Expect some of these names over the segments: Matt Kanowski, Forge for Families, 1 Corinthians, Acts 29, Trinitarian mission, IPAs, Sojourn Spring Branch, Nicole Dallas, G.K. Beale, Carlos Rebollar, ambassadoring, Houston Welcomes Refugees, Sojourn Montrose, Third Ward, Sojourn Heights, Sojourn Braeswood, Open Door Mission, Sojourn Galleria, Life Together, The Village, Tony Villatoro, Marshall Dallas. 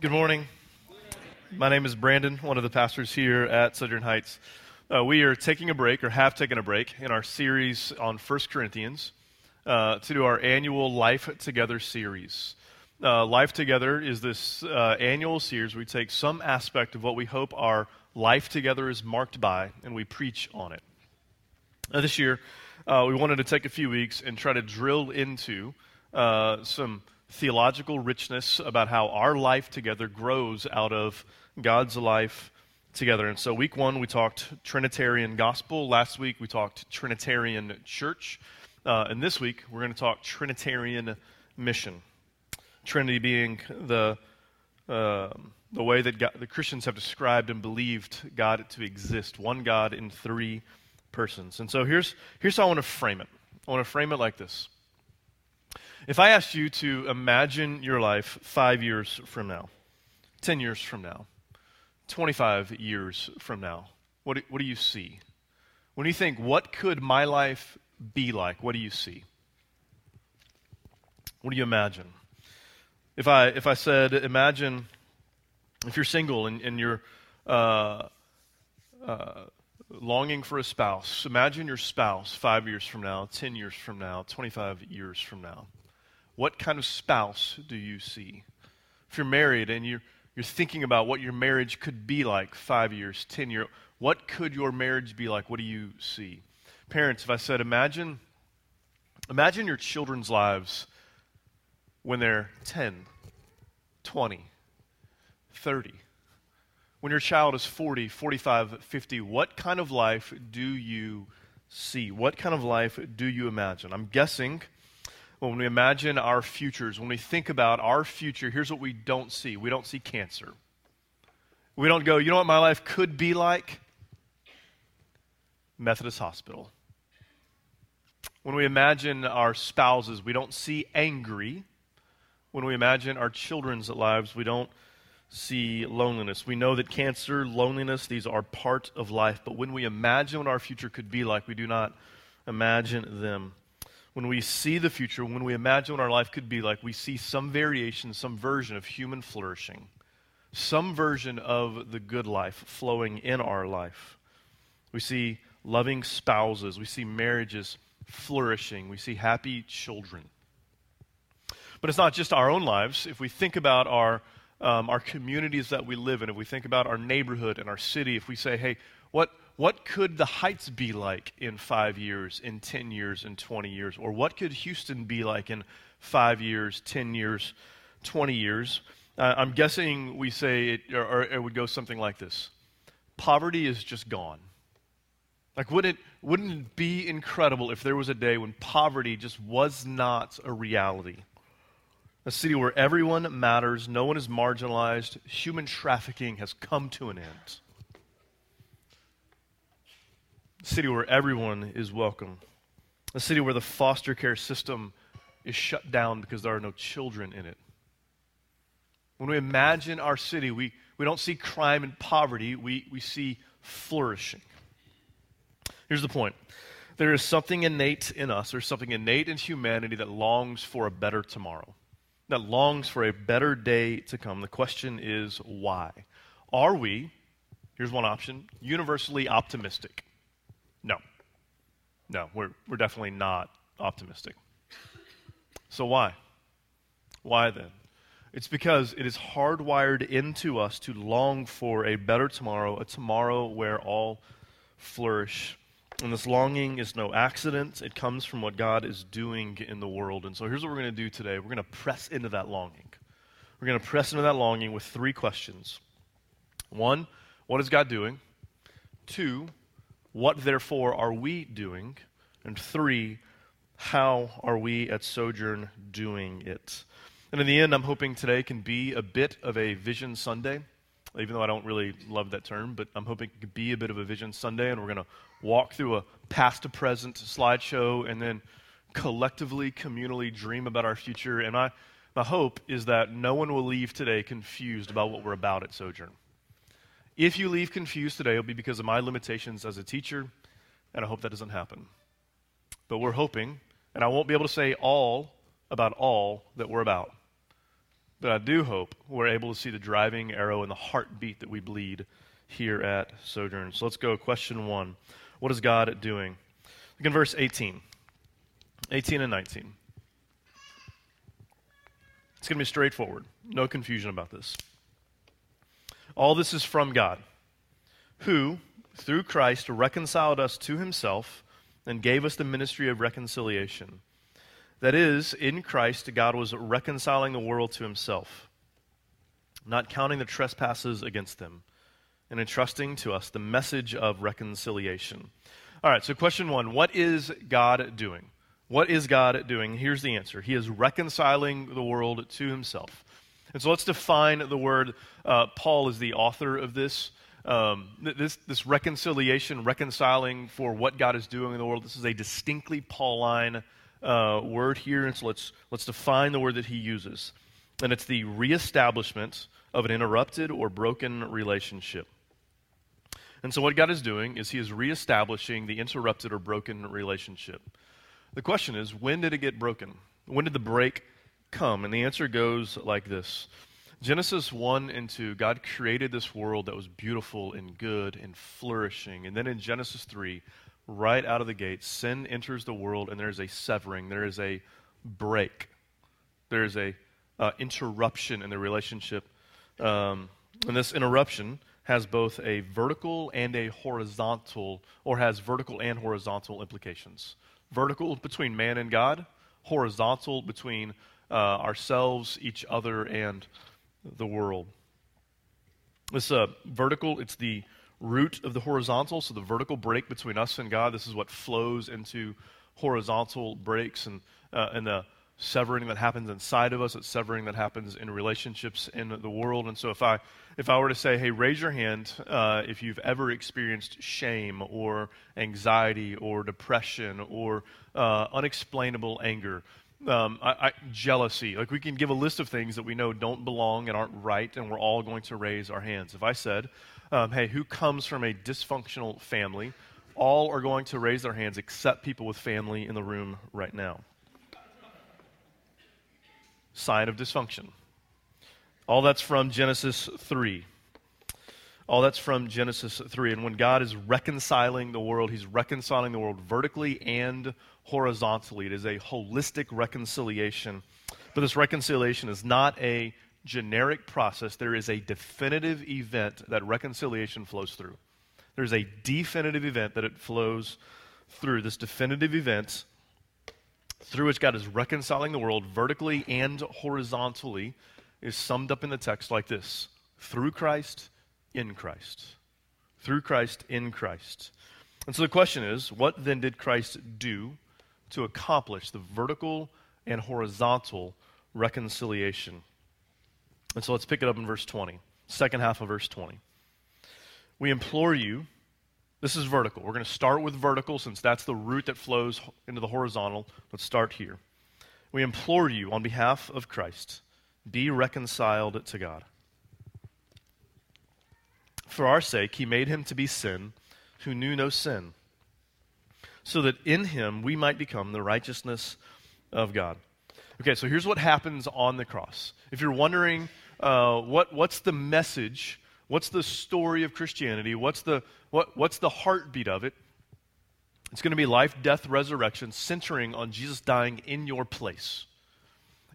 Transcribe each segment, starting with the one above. Good morning. My name is Brandon, one of the pastors here at Sojourn Heights. We are taking a break, or have taken a break, in our series on 1 Corinthians to do our annual Life Together series. Life Together is this annual series where we take some aspect of what we hope our life together is marked by, and we preach on it. This year, we wanted to take a few weeks and try to drill into some theological richness about how our life together grows out of God's life together. And so week one, we talked Trinitarian gospel. Last week, we talked Trinitarian church. And this week, we're going to talk Trinitarian mission. Trinity being the way that the Christians have described and believed God to exist. One God in three persons. And so here's how I want to frame it. I want to frame it like this. If I asked you to imagine your life 5 years from now, 10 years from now, 25 years from now, what do you see? When you think, what could my life be like, what do you see? What do you imagine? If I said, imagine if you're single and you're longing for a spouse, imagine your spouse 5 years from now, 10 years from now, 25 years from now. What kind of spouse do you see? If you're married and you're thinking about what your marriage could be like 5 years, 10 years, what could your marriage be like? What do you see? Parents, if I said, imagine your children's lives when they're 10, 20, 30. When your child is 40, 45, 50, what kind of life do you see? What kind of life do you imagine? I'm guessing when we imagine our futures, when we think about our future, here's what we don't see. We don't see cancer. We don't go, you know what my life could be like? Methodist Hospital. When we imagine our spouses, we don't see angry. When we imagine our children's lives, we don't see loneliness. We know that cancer, loneliness, these are part of life. But when we imagine what our future could be like, we do not imagine them. When we see the future, when we imagine what our life could be like, we see some variation, some version of human flourishing, some version of the good life flowing in our life. We see loving spouses. We see marriages flourishing. We see happy children. But it's not just our own lives. If we think about our communities that we live in, if we think about our neighborhood and our city, if we say, hey, what could the Heights be like in 5 years, in 10 years, in 20 years? Or what could Houston be like in 5 years, 10 years, 20 years? I'm guessing we say it would go something like this. Poverty is just gone. Like, wouldn't it be incredible if there was a day when poverty just was not a reality? A city where everyone matters, no one is marginalized, human trafficking has come to an end. A city where everyone is welcome. A city where the foster care system is shut down because there are no children in it. When we imagine our city, we don't see crime and poverty, we see flourishing. Here's the point. There is something innate in us, there's something innate in humanity that longs for a better tomorrow, that longs for a better day to come. The question is why? Are we, here's one option, universally optimistic? No, we're definitely not optimistic. So why? Why then? It's because it is hardwired into us to long for a better tomorrow, a tomorrow where all flourish. And this longing is no accident. It comes from what God is doing in the world. And so here's what we're going to do today. We're going to press into that longing. We're going to press into that longing with three questions. One, what is God doing? Two, what therefore are we doing? And three, how are we at Sojourn doing it? And in the end, I'm hoping today can be a bit of a Vision Sunday, even though I don't really love that term, but I'm hoping it could be a bit of a Vision Sunday, and we're going to walk through a past to present slideshow and then collectively, communally dream about our future. And my hope is that no one will leave today confused about what we're about at Sojourn. If you leave confused today, it'll be because of my limitations as a teacher, and I hope that doesn't happen. But we're hoping, and I won't be able to say all about all that we're about, But I do hope we're able to see the driving arrow and the heartbeat that we bleed here at Sojourn. So let's go. Question one. What is God doing? Look in verse 18 and 19. It's going to be straightforward. No confusion about this. All this is from God, who, through Christ, reconciled us to himself and gave us the ministry of reconciliation. That is, in Christ, God was reconciling the world to himself, not counting the trespasses against them, and entrusting to us the message of reconciliation. All right, so question one, what is God doing? What is God doing? Here's the answer. He is reconciling the world to himself. And so let's define the word. Paul is the author of this. This reconciliation, reconciling for what God is doing in the world, this is a distinctly Pauline word here. And so let's define the word that he uses. And it's the reestablishment of an interrupted or broken relationship. And so what God is doing is he is reestablishing the interrupted or broken relationship. The question is, when did it get broken? When did the break come? And the answer goes like this. Genesis 1 and 2, God created this world that was beautiful and good and flourishing. And then in Genesis 3, right out of the gate, sin enters the world and there is a severing, there is a break, there is a interruption in the relationship. And this interruption has both a vertical and a horizontal, or has vertical and horizontal implications. Vertical between man and God, horizontal between ourselves, each other, and the world. This vertical, it's the root of the horizontal, so the vertical break between us and God, this is what flows into horizontal breaks and the severing that happens inside of us, it's severing that happens in relationships in the world. And so if I were to say, hey, raise your hand if you've ever experienced shame or anxiety or depression or unexplainable anger, jealousy, like we can give a list of things that we know don't belong and aren't right, and we're all going to raise our hands. If I said, hey, who comes from a dysfunctional family, all are going to raise their hands except people with family in the room right now. Sign of dysfunction. All that's from Genesis 3. All that's from Genesis 3. And when God is reconciling the world, he's reconciling the world vertically and horizontally. It is a holistic reconciliation. But this reconciliation is not a generic process. There is a definitive event that reconciliation flows through. There's a definitive event that it flows through. This definitive event through which God is reconciling the world vertically and horizontally is summed up in the text like this: through Christ, in Christ. Through Christ, in Christ. And so the question is, what then did Christ do to accomplish the vertical and horizontal reconciliation? And so let's pick it up in verse 20, second half of verse 20. We implore you, this is vertical. We're going to start with vertical since that's the root that flows into the horizontal. Let's start here. We implore you on behalf of Christ, be reconciled to God. For our sake, he made him to be sin who knew no sin, so that in him we might become the righteousness of God. Okay, so here's what happens on the cross. If you're wondering what's the message, what's the story of Christianity? What's the heartbeat of it? It's going to be life, death, resurrection, centering on Jesus dying in your place.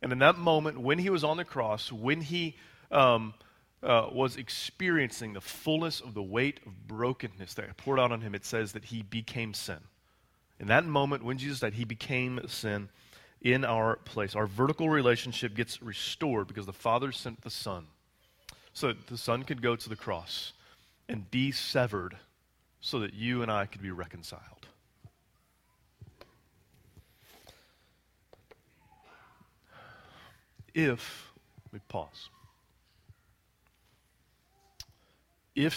And in that moment, when he was on the cross, when he was experiencing the fullness of the weight of brokenness that poured out on him, it says that he became sin. In that moment, when Jesus died, he became sin in our place. Our vertical relationship gets restored because the Father sent the Son, so that the Son could go to the cross and be severed so that you and I could be reconciled. If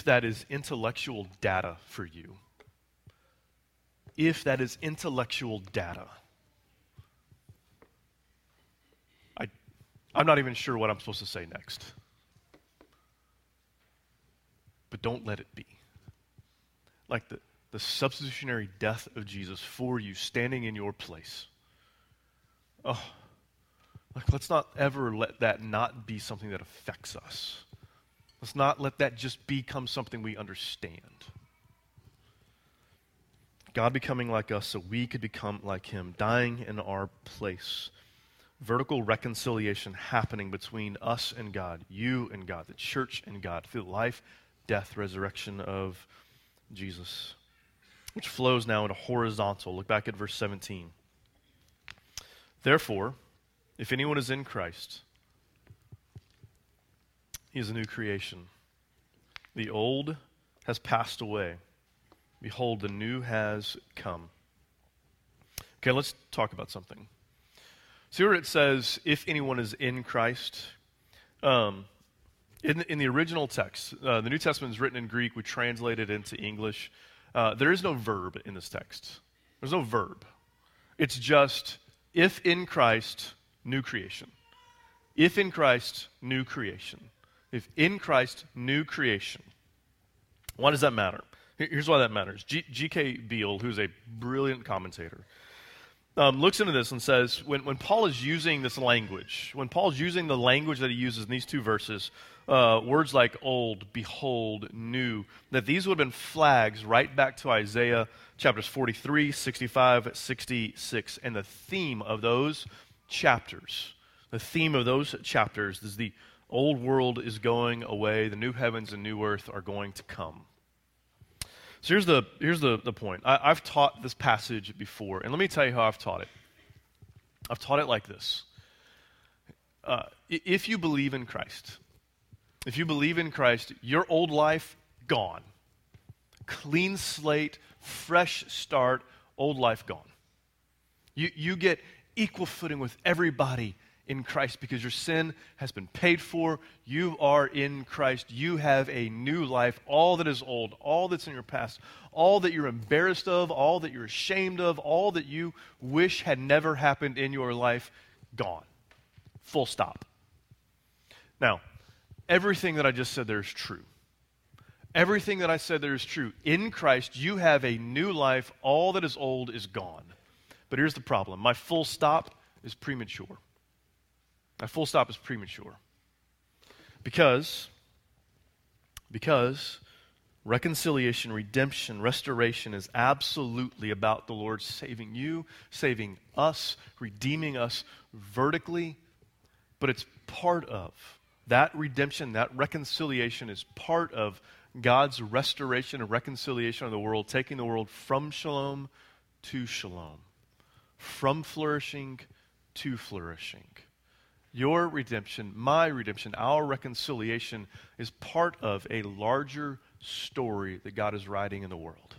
that is intellectual data for you, I'm not even sure what I'm supposed to say next. But don't let it be. Like the substitutionary death of Jesus for you, standing in your place. Oh, Like, let's not ever let that not be something that affects us. Let's not let that just become something we understand. God becoming like us so we could become like him, dying in our place. Vertical reconciliation happening between us and God, you and God, the church and God, through the life, death, resurrection of Jesus, which flows now into horizontal. Look back at verse 17. Therefore, if anyone is in Christ, he is a new creation. The old has passed away. Behold, the new has come. Okay, let's talk about something. See where it says, if anyone is in Christ? In the original text, the New Testament is written in Greek. We translate it into English. There is no verb in this text. There's no verb. It's just, if in Christ, new creation. If in Christ, new creation. If in Christ, new creation. Why does that matter? Here's why that matters. G.K. Beale, who's a brilliant commentator, looks into this and says, when Paul is using this language, when Paul's using the language that he uses in these two verses, words like old, behold, new, that these would have been flags right back to Isaiah chapters 43, 65, 66. And the theme of those chapters, is the old world is going away, the new heavens and new earth are going to come. So here's the point. I've taught this passage before, and let me tell you how I've taught it. I've taught it like this. If you believe in Christ, your old life, gone. Clean slate, fresh start, old life gone. You get equal footing with everybody in Christ because your sin has been paid for. You are in Christ. You have a new life. All that is old, all that's in your past, all that you're embarrassed of, all that you're ashamed of, all that you wish had never happened in your life, gone. Full stop. Now, everything that I just said there is true. Everything that I said there is true. In Christ, you have a new life. All that is old is gone. But here's the problem. My full stop is premature. That full stop is premature because reconciliation, redemption, restoration is absolutely about the Lord saving you, saving us, redeeming us vertically, but it's part of that redemption, that reconciliation is part of God's restoration and reconciliation of the world, taking the world from shalom to shalom, from flourishing to flourishing. Your redemption, my redemption, our reconciliation is part of a larger story that God is writing in the world.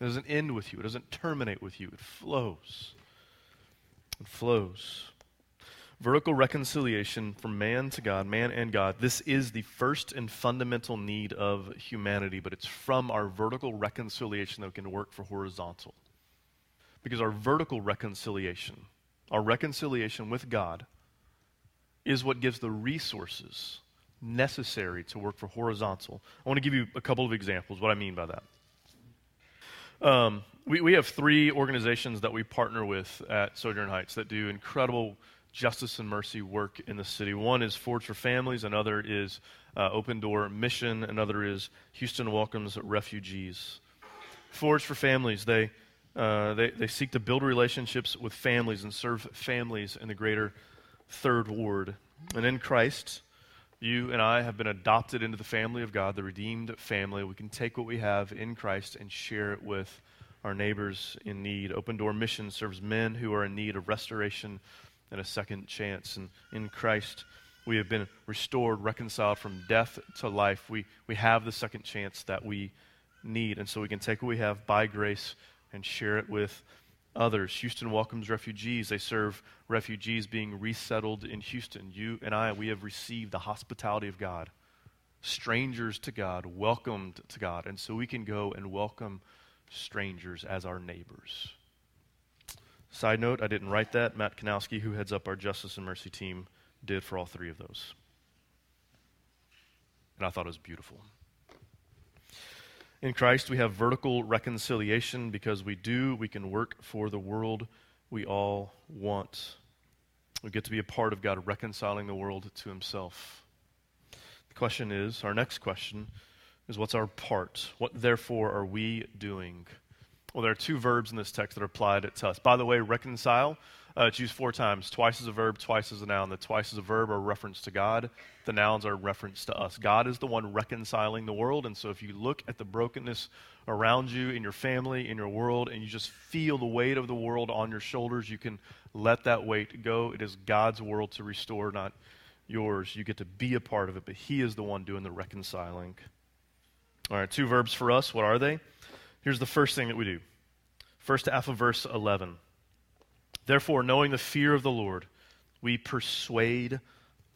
It doesn't end with you. It doesn't terminate with you. It flows. It flows. Vertical reconciliation from man to God, man and God. This is the first and fundamental need of humanity, but it's from our vertical reconciliation that we can work for horizontal. Because our vertical reconciliation, our reconciliation with God, is what gives the resources necessary to work for horizontal. I want to give you a couple of examples, what I mean by that. We have three organizations that we partner with at Sojourn Heights that do incredible justice and mercy work in the city. One is Forge for Families, another is Open Door Mission, another is Houston Welcomes Refugees. Forge for Families, they seek to build relationships with families and serve families in the greater Third Ward. And in Christ, you and I have been adopted into the family of God, the redeemed family. We can take what we have in Christ and share it with our neighbors in need. Open Door Mission serves men who are in need of restoration and a second chance. And in Christ, we have been restored, reconciled from death to life. We have the second chance that we need. And so we can take what we have by grace and share it with others. Houston Welcomes Refugees. They serve refugees being resettled in Houston. You and I, we have received the hospitality of God, strangers to God, welcomed to God. And so we can go and welcome strangers as our neighbors. Side note, I didn't write that. Matt Kanowski, who heads up our Justice and Mercy team, did for all three of those. And I thought it was beautiful. In Christ, we have vertical reconciliation because we can work for the world we all want. We get to be a part of God reconciling the world to himself. The question is, our next question is, what's our part? What, therefore, are we doing? Well, there are two verbs in this text that are applied to us. By the way, reconcile, it's used four times, twice as a verb, twice as a noun. The twice as a verb are reference to God. The nouns are reference to us. God is the one reconciling the world, and so if you look at the brokenness around you, in your family, in your world, and you just feel the weight of the world on your shoulders, you can let that weight go. It is God's world to restore, not yours. You get to be a part of it, but he is the one doing the reconciling. All right, two verbs for us. What are they? Here's the first thing that we do. First half of verse 11. Therefore, knowing the fear of the Lord, we persuade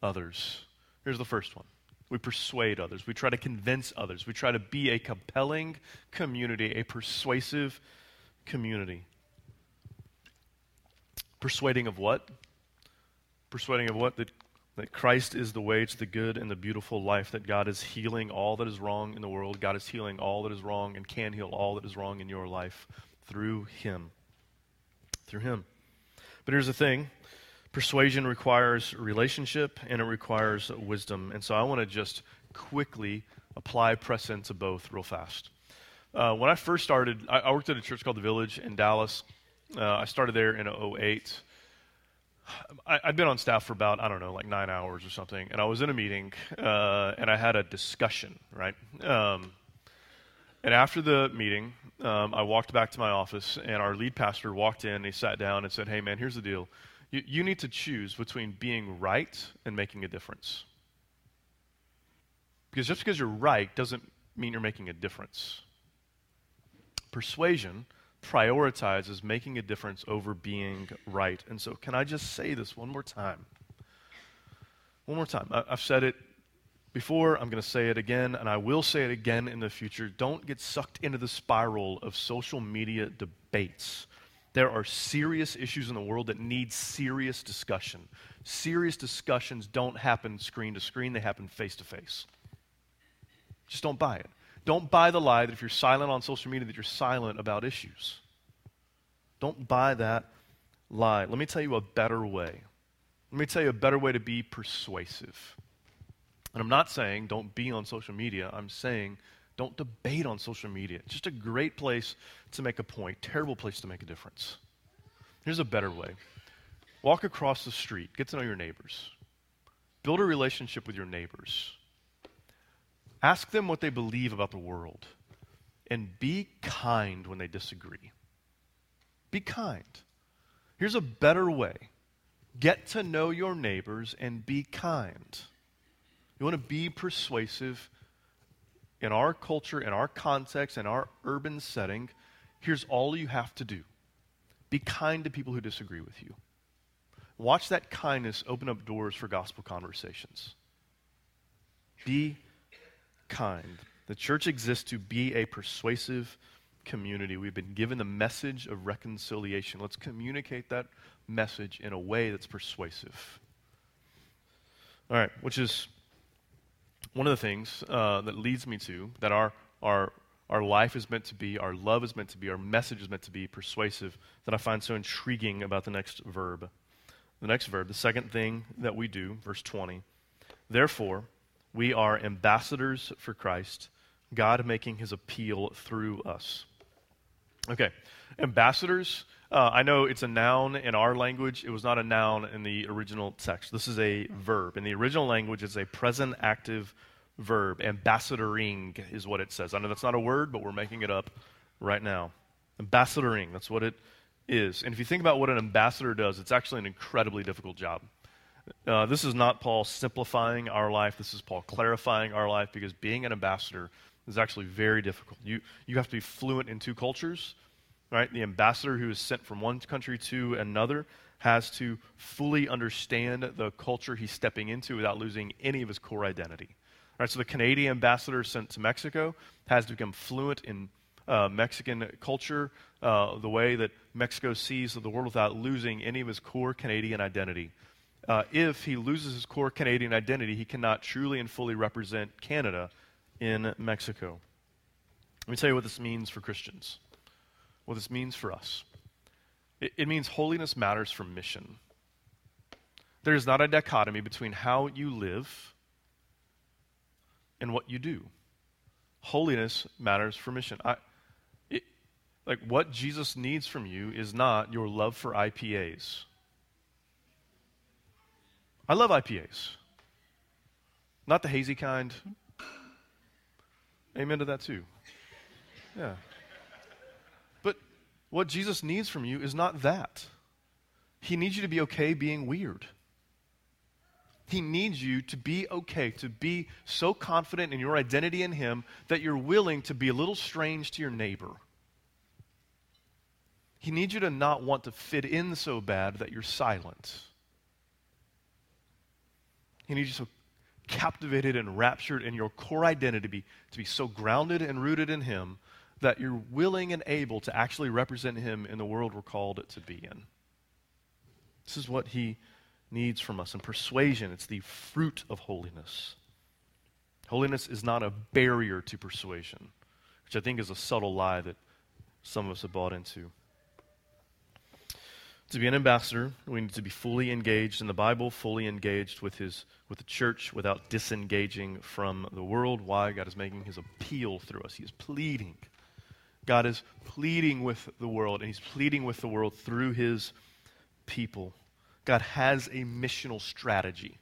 others. Here's the first one. We persuade others. We try to convince others. We try to be a compelling community, a persuasive community. Persuading of what? Persuading of what? That Christ is the way to the good and the beautiful life, that God is healing all that is wrong in the world. God is healing all that is wrong and can heal all that is wrong in your life through him. Through him. But here's the thing, persuasion requires relationship and it requires wisdom. And so I want to just quickly apply precedent to both real fast. When I first started, I worked at a church called The Village in Dallas. I started there in 2008. I'd been on staff for about, 9 hours or something. And I was in a meeting and I had a discussion, right? And after the meeting, I walked back to my office, and our lead pastor walked in, and he sat down and said, hey, man, here's the deal. You need to choose between being right and making a difference. Because just because you're right doesn't mean you're making a difference. Persuasion prioritizes making a difference over being right. And so can I just say this one more time? One more time. I've said it before, I'm going to say it again, and I will say it again in the future. Don't get sucked into the spiral of social media debates. There are serious issues in the world that need serious discussion. Serious discussions don't happen screen to screen. They happen face to face. Just don't buy it. Don't buy the lie that if you're silent on social media that you're silent about issues. Don't buy that lie. Let me tell you a better way. Let me tell you a better way to be persuasive. And I'm not saying don't be on social media. I'm saying don't debate on social media. It's just a great place to make a point, terrible place to make a difference. Here's a better way. Walk across the street. Get to know your neighbors. Build a relationship with your neighbors. Ask them what they believe about the world. And be kind when they disagree. Be kind. Here's a better way. Get to know your neighbors and be kind. You want to be persuasive in our culture, in our context, in our urban setting. Here's all you have to do. Be kind to people who disagree with you. Watch that kindness open up doors for gospel conversations. Be kind. The church exists to be a persuasive community. We've been given the message of reconciliation. Let's communicate that message in a way that's persuasive. All right, which is one of the things that leads me to that our life is meant to be, our love is meant to be, our message is meant to be persuasive, that I find so intriguing about the next verb. The next verb, the second thing that we do, verse 20. Therefore, we are ambassadors for Christ, God making his appeal through us. Okay, ambassadors, I know it's a noun in our language. It was not a noun in the original text. This is a verb. In the original language, it's a present active verb. Ambassadoring is what it says. I know that's not a word, but we're making it up right now. Ambassadoring, that's what it is. And if you think about what an ambassador does, it's actually an incredibly difficult job. This is not Paul simplifying our life. This is Paul clarifying our life, because being an ambassador is actually very difficult. You have to be fluent in two cultures, right? The ambassador who is sent from one country to another has to fully understand the culture he's stepping into without losing any of his core identity. All right, so the Canadian ambassador sent to Mexico has to become fluent in Mexican culture, the way that Mexico sees the world, without losing any of his core Canadian identity. If he loses his core Canadian identity, he cannot truly and fully represent Canada in Mexico. Let me tell you what this means for Christians, what this means for us. It means holiness matters for mission. There's not a dichotomy between how you live and what you do. Holiness matters for mission. What Jesus needs from you is not your love for IPAs. I love IPAs. Not the hazy kind. Amen to that too. Yeah. But what Jesus needs from you is not that. He needs you to be okay being weird. He needs you to be okay, to be so confident in your identity in Him that you're willing to be a little strange to your neighbor. He needs you to not want to fit in so bad that you're silent. He needs you so captivated and raptured in your core identity to be so grounded and rooted in Him that you're willing and able to actually represent Him in the world we're called to be in. This is what He needs from us. And persuasion, it's the fruit of holiness. Holiness is not a barrier to persuasion, which I think is a subtle lie that some of us have bought into. To be an ambassador, we need to be fully engaged in the Bible, fully engaged with the church, without disengaging from the world. Why? God is making His appeal through us. He is pleading. God is pleading with the world, and He's pleading with the world through His people. God has a missional strategy.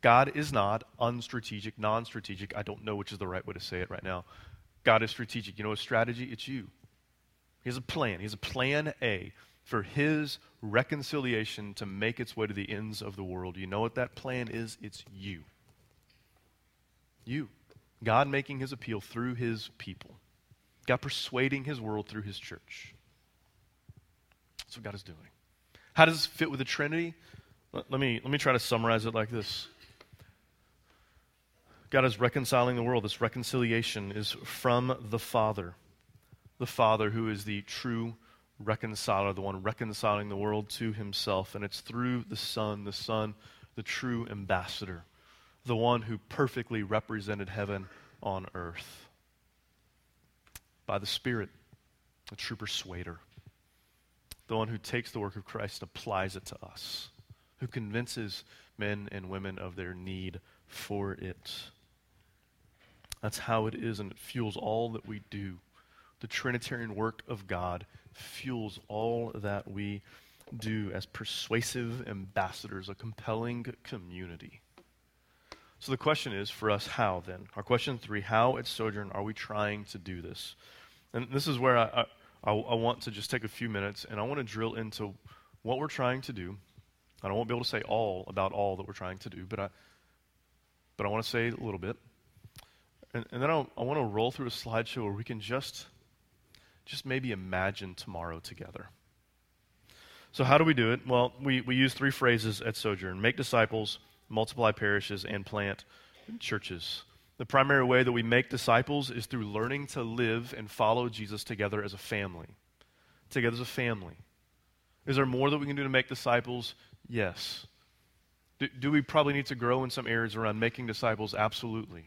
God is not unstrategic, non-strategic. I don't know which is the right way to say it right now. God is strategic. You know His strategy? It's you. He has a plan. He has a plan A for His reconciliation to make its way to the ends of the world. You know what that plan is? It's you. You. God making His appeal through His people. God persuading His world through His church. That's what God is doing. How does this fit with the Trinity? Let me try to summarize it like this. God is reconciling the world. This reconciliation is from the Father who is the true reconciler, the one reconciling the world to Himself, and it's through the Son, the true ambassador, the one who perfectly represented heaven on earth. By the Spirit, the true persuader, the one who takes the work of Christ and applies it to us, who convinces men and women of their need for it. That's how it is, and it fuels all that we do. The Trinitarian work of God fuels all that we do as persuasive ambassadors, a compelling community. So the question is for us, how then? Our question 3, how at Sojourn are we trying to do this? And this is where I want to just take a few minutes, and I want to drill into what we're trying to do. I don't want to be able to say all about all that we're trying to do, but I want to say a little bit. And then I want to roll through a slideshow where we can just maybe imagine tomorrow together. So how do we do it? Well, we use 3 phrases at Sojourn: make disciples, multiply parishes, and plant churches. The primary way that we make disciples is through learning to live and follow Jesus together as a family. Together as a family. Is there more that we can do to make disciples? Yes. Do we probably need to grow in some areas around making disciples? Absolutely.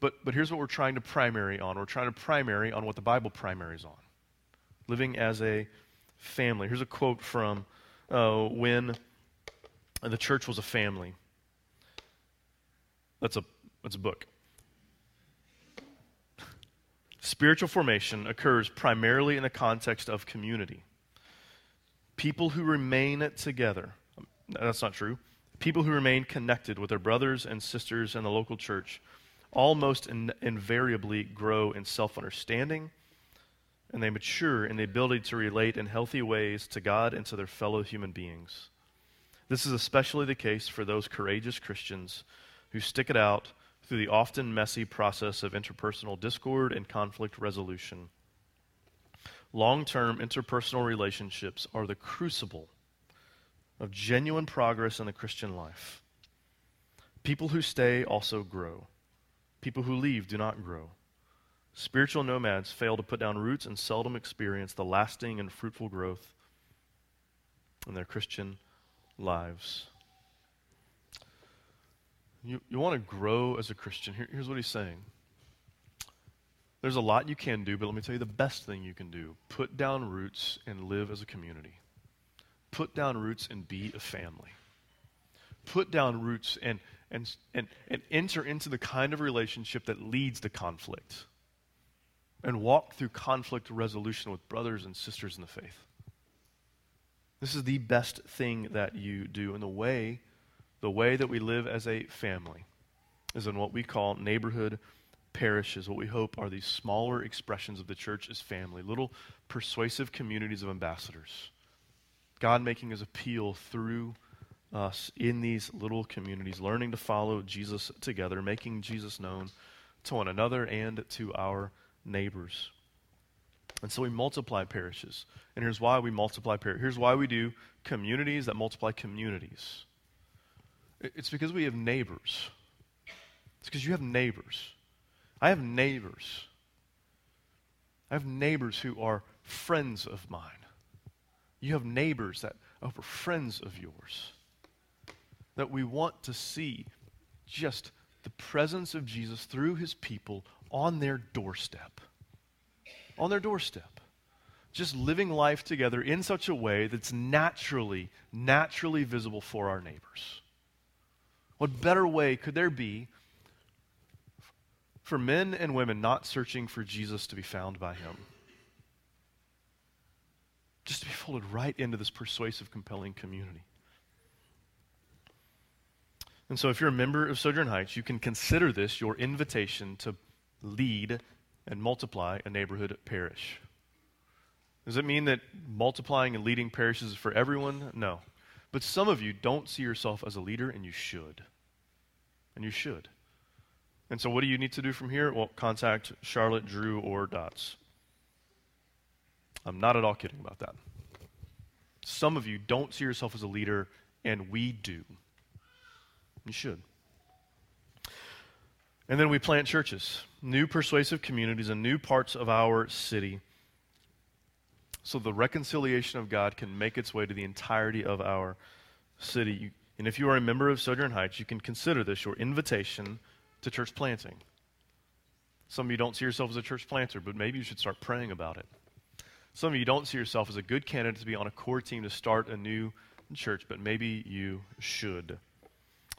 But here's what we're trying to primary on. We're trying to primary on what the Bible primaries on. Living as a family. Here's a quote from when the church was a family. That's a book. Spiritual formation occurs primarily in the context of community. People who remain together. That's not true. People who remain connected with their brothers and sisters in the local church almost invariably grow in self-understanding, and they mature in the ability to relate in healthy ways to God and to their fellow human beings. This is especially the case for those courageous Christians who stick it out through the often messy process of interpersonal discord and conflict resolution. Long-term interpersonal relationships are the crucible of genuine progress in the Christian life. People who stay also grow. People who leave do not grow. Spiritual nomads fail to put down roots and seldom experience the lasting and fruitful growth in their Christian lives. You want to grow as a Christian. Here's what he's saying. There's a lot you can do, but let me tell you the best thing you can do. Put down roots and live as a community. Put down roots and be a family. put down roots and enter into the kind of relationship that leads to conflict and walk through conflict resolution with brothers and sisters in the faith. This is the best thing that you do. And the way that we live as a family is in what we call neighborhood parishes. What we hope are these smaller expressions of the church as family, little persuasive communities of ambassadors. God making his appeal through us in these little communities, learning to follow Jesus together, making Jesus known to one another and to our neighbors. And so we multiply parishes. And here's why we multiply parishes. Here's why we do communities that multiply communities. It's because we have neighbors. It's because you have neighbors. I have neighbors. I have neighbors who are friends of mine. You have neighbors that are friends of yours. That we want to see just the presence of Jesus through his people on their doorstep. On their doorstep. Just living life together in such a way that's naturally visible for our neighbors. What better way could there be for men and women not searching for Jesus to be found by him? Just to be folded right into this persuasive, compelling community. And so if you're a member of Sojourn Heights, you can consider this your invitation to lead and multiply a neighborhood parish. Does it mean that multiplying and leading parishes is for everyone? No. But some of you don't see yourself as a leader, and you should. And you should. And so what do you need to do from here? Well, contact Charlotte, Drew, or Dots. I'm not at all kidding about that. Some of you don't see yourself as a leader, and we do. You should. And then we plant churches, new persuasive communities in new parts of our city, so the reconciliation of God can make its way to the entirety of our city. And if you are a member of Sojourn Heights, you can consider this your invitation to church planting. Some of you don't see yourself as a church planter, but maybe you should start praying about it. Some of you don't see yourself as a good candidate to be on a core team to start a new church, but maybe you should.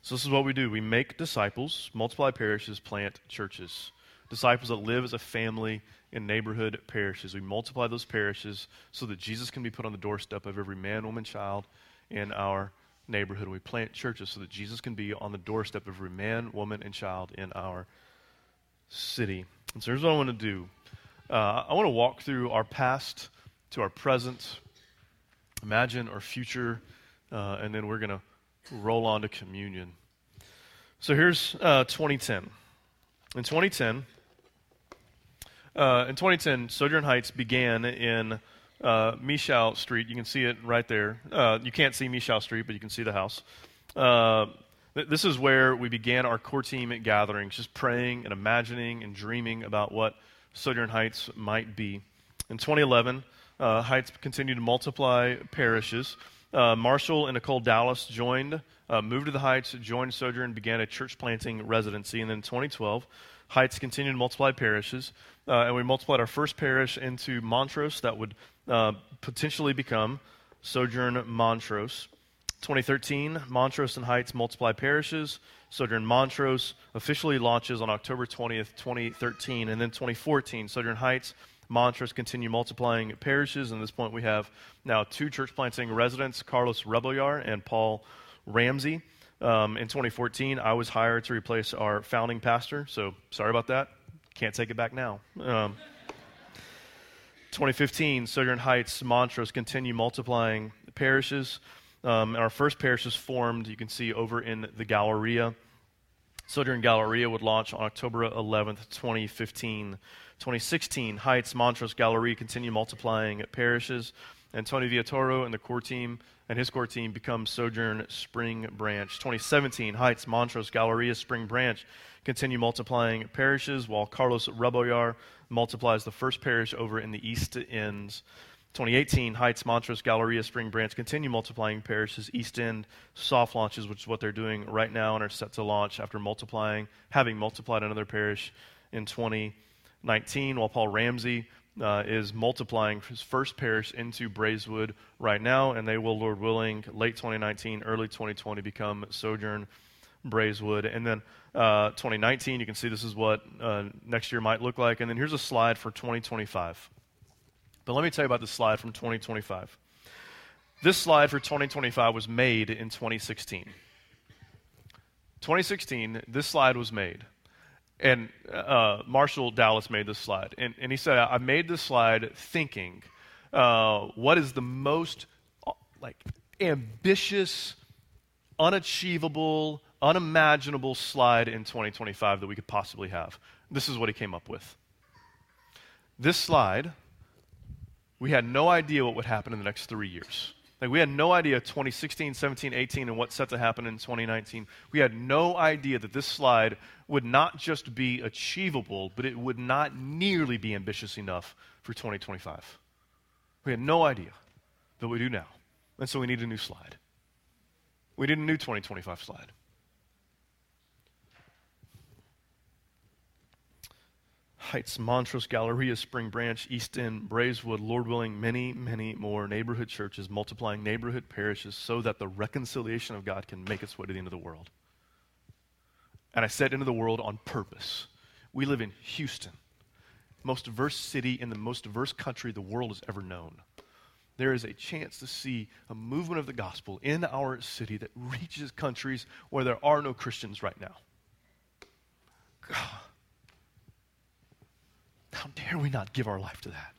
So this is what we do. We make disciples, multiply parishes, plant churches. Disciples that live as a family in neighborhood parishes. We multiply those parishes so that Jesus can be put on the doorstep of every man, woman, child in our neighborhood. We plant churches so that Jesus can be on the doorstep of every man, woman, and child in our city. And so here's what I want to do. I want to walk through our past to our present, imagine our future, and then we're going to roll on to communion. So here's 2010. In 2010, Sojourn Heights began in Michal Street. You can see it right there. You can't see Michal Street, but you can see the house. This is where we began our core team at gatherings, just praying and imagining and dreaming about what Sojourn Heights might be. In 2011, Heights continued to multiply parishes. Marshall and Nicole Dallas moved to the Heights, joined Sojourn, began a church planting residency. And then in 2012, Heights continued to multiply parishes, and we multiplied our first parish into Montrose that would potentially become Sojourn Montrose. 2013, Montrose and Heights multiply parishes. Sojourn Montrose officially launches on October 20th, 2013. And then 2014, Sojourn Heights, Montrose continue multiplying parishes. And at this point, we have now two church planting residents, Carlos Rebollar and Paul Ramsey. In 2014, I was hired to replace our founding pastor. So sorry about that. Can't take it back now. 2015, Sojourn Heights, Montrose continue multiplying parishes. Our first parish is formed, you can see, over in the Galleria. Sojourn Galleria would launch on October 11th, 2015. 2016, Heights, Montrose, Galleria continue multiplying parishes. And Tony Villatoro and the core team and his core team become Sojourn Spring Branch. 2017, Heights, Montrose, Galleria, Spring Branch continue multiplying parishes, while Carlos Rebollar multiplies the first parish over in the East End. 2018, Heights, Montrose, Galleria, Spring Branch continue multiplying parishes. East End soft launches, which is what they're doing right now and are set to launch after having multiplied another parish in 2019, while Paul Ramsey is multiplying his first parish into Braeswood right now, and they will, Lord willing, late 2019, early 2020, become Sojourn Braeswood. And then 2019, you can see this is what next year might look like. And then here's a slide for 2025. But let me tell you about this slide from 2025. This slide for 2025 was made in 2016. 2016, this slide was made. And Marshall Dallas made this slide. And he said, I made this slide thinking, what is the most ambitious, unachievable, unimaginable slide in 2025 that we could possibly have? This is what he came up with. This slide, we had no idea what would happen in the next 3 years. We had no idea 2016, 17, 18, and what's set to happen in 2019. We had no idea that this slide would not just be achievable, but it would not nearly be ambitious enough for 2025. We had no idea that we do now. And so we need a new slide. We need a new 2025 slide. Heights, Montrose, Galleria, Spring Branch, East End, Braeswood, Lord willing, many, many more neighborhood churches multiplying neighborhood parishes so that the reconciliation of God can make its way to the end of the world. And I said into the world on purpose. We live in Houston, most diverse city in the most diverse country the world has ever known. There is a chance to see a movement of the gospel in our city that reaches countries where there are no Christians right now. God. How dare we not give our life to that?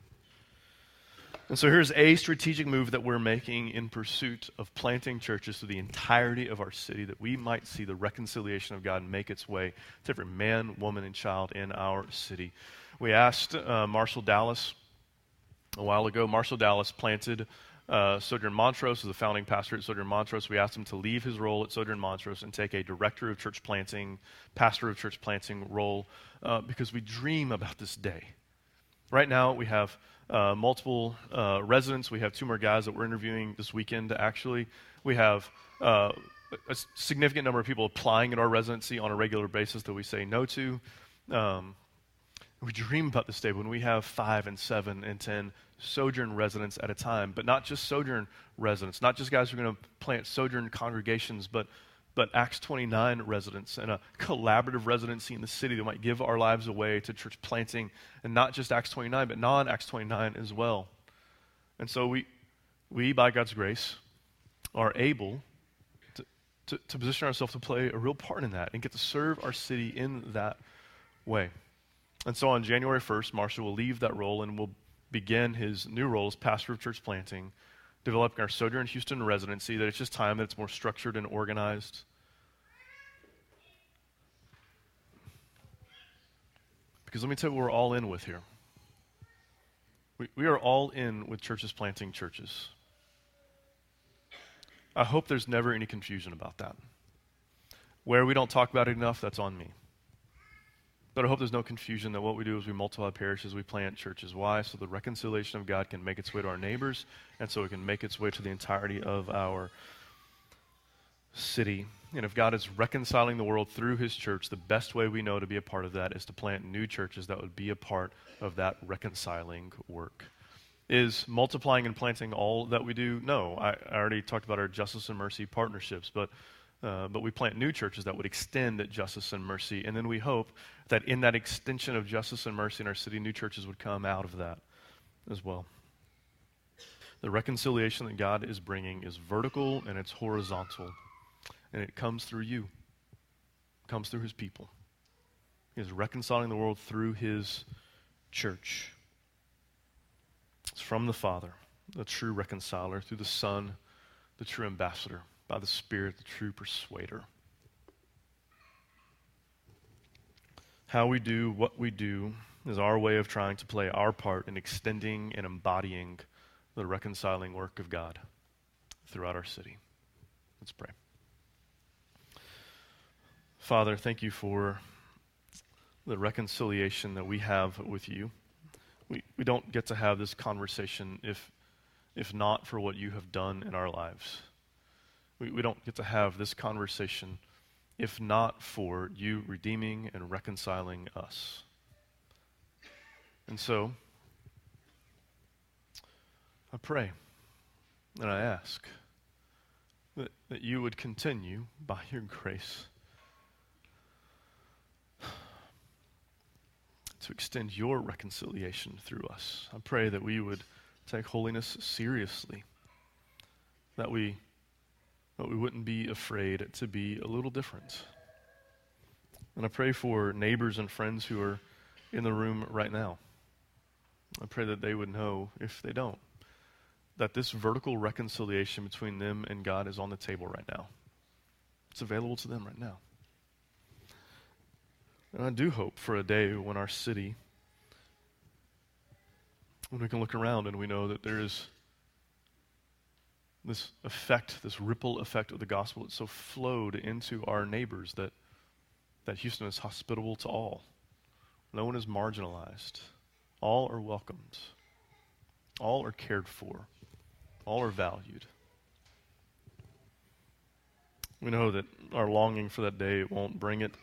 And so here's a strategic move that we're making in pursuit of planting churches through the entirety of our city that we might see the reconciliation of God make its way to every man, woman, and child in our city. We asked Marshall Dallas a while ago. Marshall Dallas planted Sojourn Montrose, who's the founding pastor at Sojourn Montrose. We asked him to leave his role at Sojourn Montrose and take a director of church planting, pastor of church planting role because we dream about this day. Right now we have multiple residents. We have two more guys that we're interviewing this weekend, actually. We have a significant number of people applying at our residency on a regular basis that we say no to. We dream about this day when we have 5 and 7 and 10 Sojourn residents at a time, but not just Sojourn residents, not just guys who are going to plant Sojourn congregations, but Acts 29 residents and a collaborative residency in the city that might give our lives away to church planting, and not just Acts 29, but non-Acts 29 as well. And so we by God's grace, are able to position ourselves to play a real part in that and get to serve our city in that way. And so on January 1st, Marshall will leave that role and will begin his new role as pastor of church planting, developing our Sojourn Houston residency, that it's just time that it's more structured and organized. Because let me tell you what we're all in with here. We are all in with churches planting churches. I hope there's never any confusion about that. Where we don't talk about it enough, that's on me. But I hope there's no confusion that what we do is we multiply parishes, we plant churches. Why? So the reconciliation of God can make its way to our neighbors, and so it can make its way to the entirety of our city. And if God is reconciling the world through his church, the best way we know to be a part of that is to plant new churches that would be a part of that reconciling work. Is multiplying and planting all that we do? No. I already talked about our justice and mercy partnerships, but we plant new churches that would extend that justice and mercy. And then we hope that in that extension of justice and mercy in our city, new churches would come out of that as well. The reconciliation that God is bringing is vertical and it's horizontal. And it comes through you. It comes through his people. He is reconciling the world through his church. It's from the Father, the true reconciler, through the Son, the true ambassador, by the Spirit, the true persuader. How we do what we do is our way of trying to play our part in extending and embodying the reconciling work of God throughout our city. Let's pray. Father, thank you for the reconciliation that we have with you. We don't get to have this conversation if not for what you have done in our lives. We don't get to have this conversation if not for you redeeming and reconciling us. And so, I pray and I ask that you would continue by your grace to extend your reconciliation through us. I pray that we would take holiness seriously, that we wouldn't be afraid to be a little different. And I pray for neighbors and friends who are in the room right now. I pray that they would know, if they don't, that this vertical reconciliation between them and God is on the table right now. It's available to them right now. And I do hope for a day when our city, when we can look around and we know that there is this effect, this ripple effect of the gospel that so flowed into our neighbors that Houston is hospitable to all. No one is marginalized. All are welcomed. All are cared for. All are valued. We know that our longing for that day won't bring it.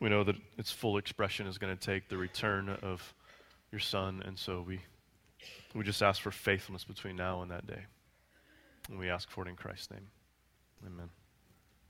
We know that its full expression is going to take the return of your Son, and so we just ask for faithfulness between now and that day. And we ask for it in Christ's name. Amen.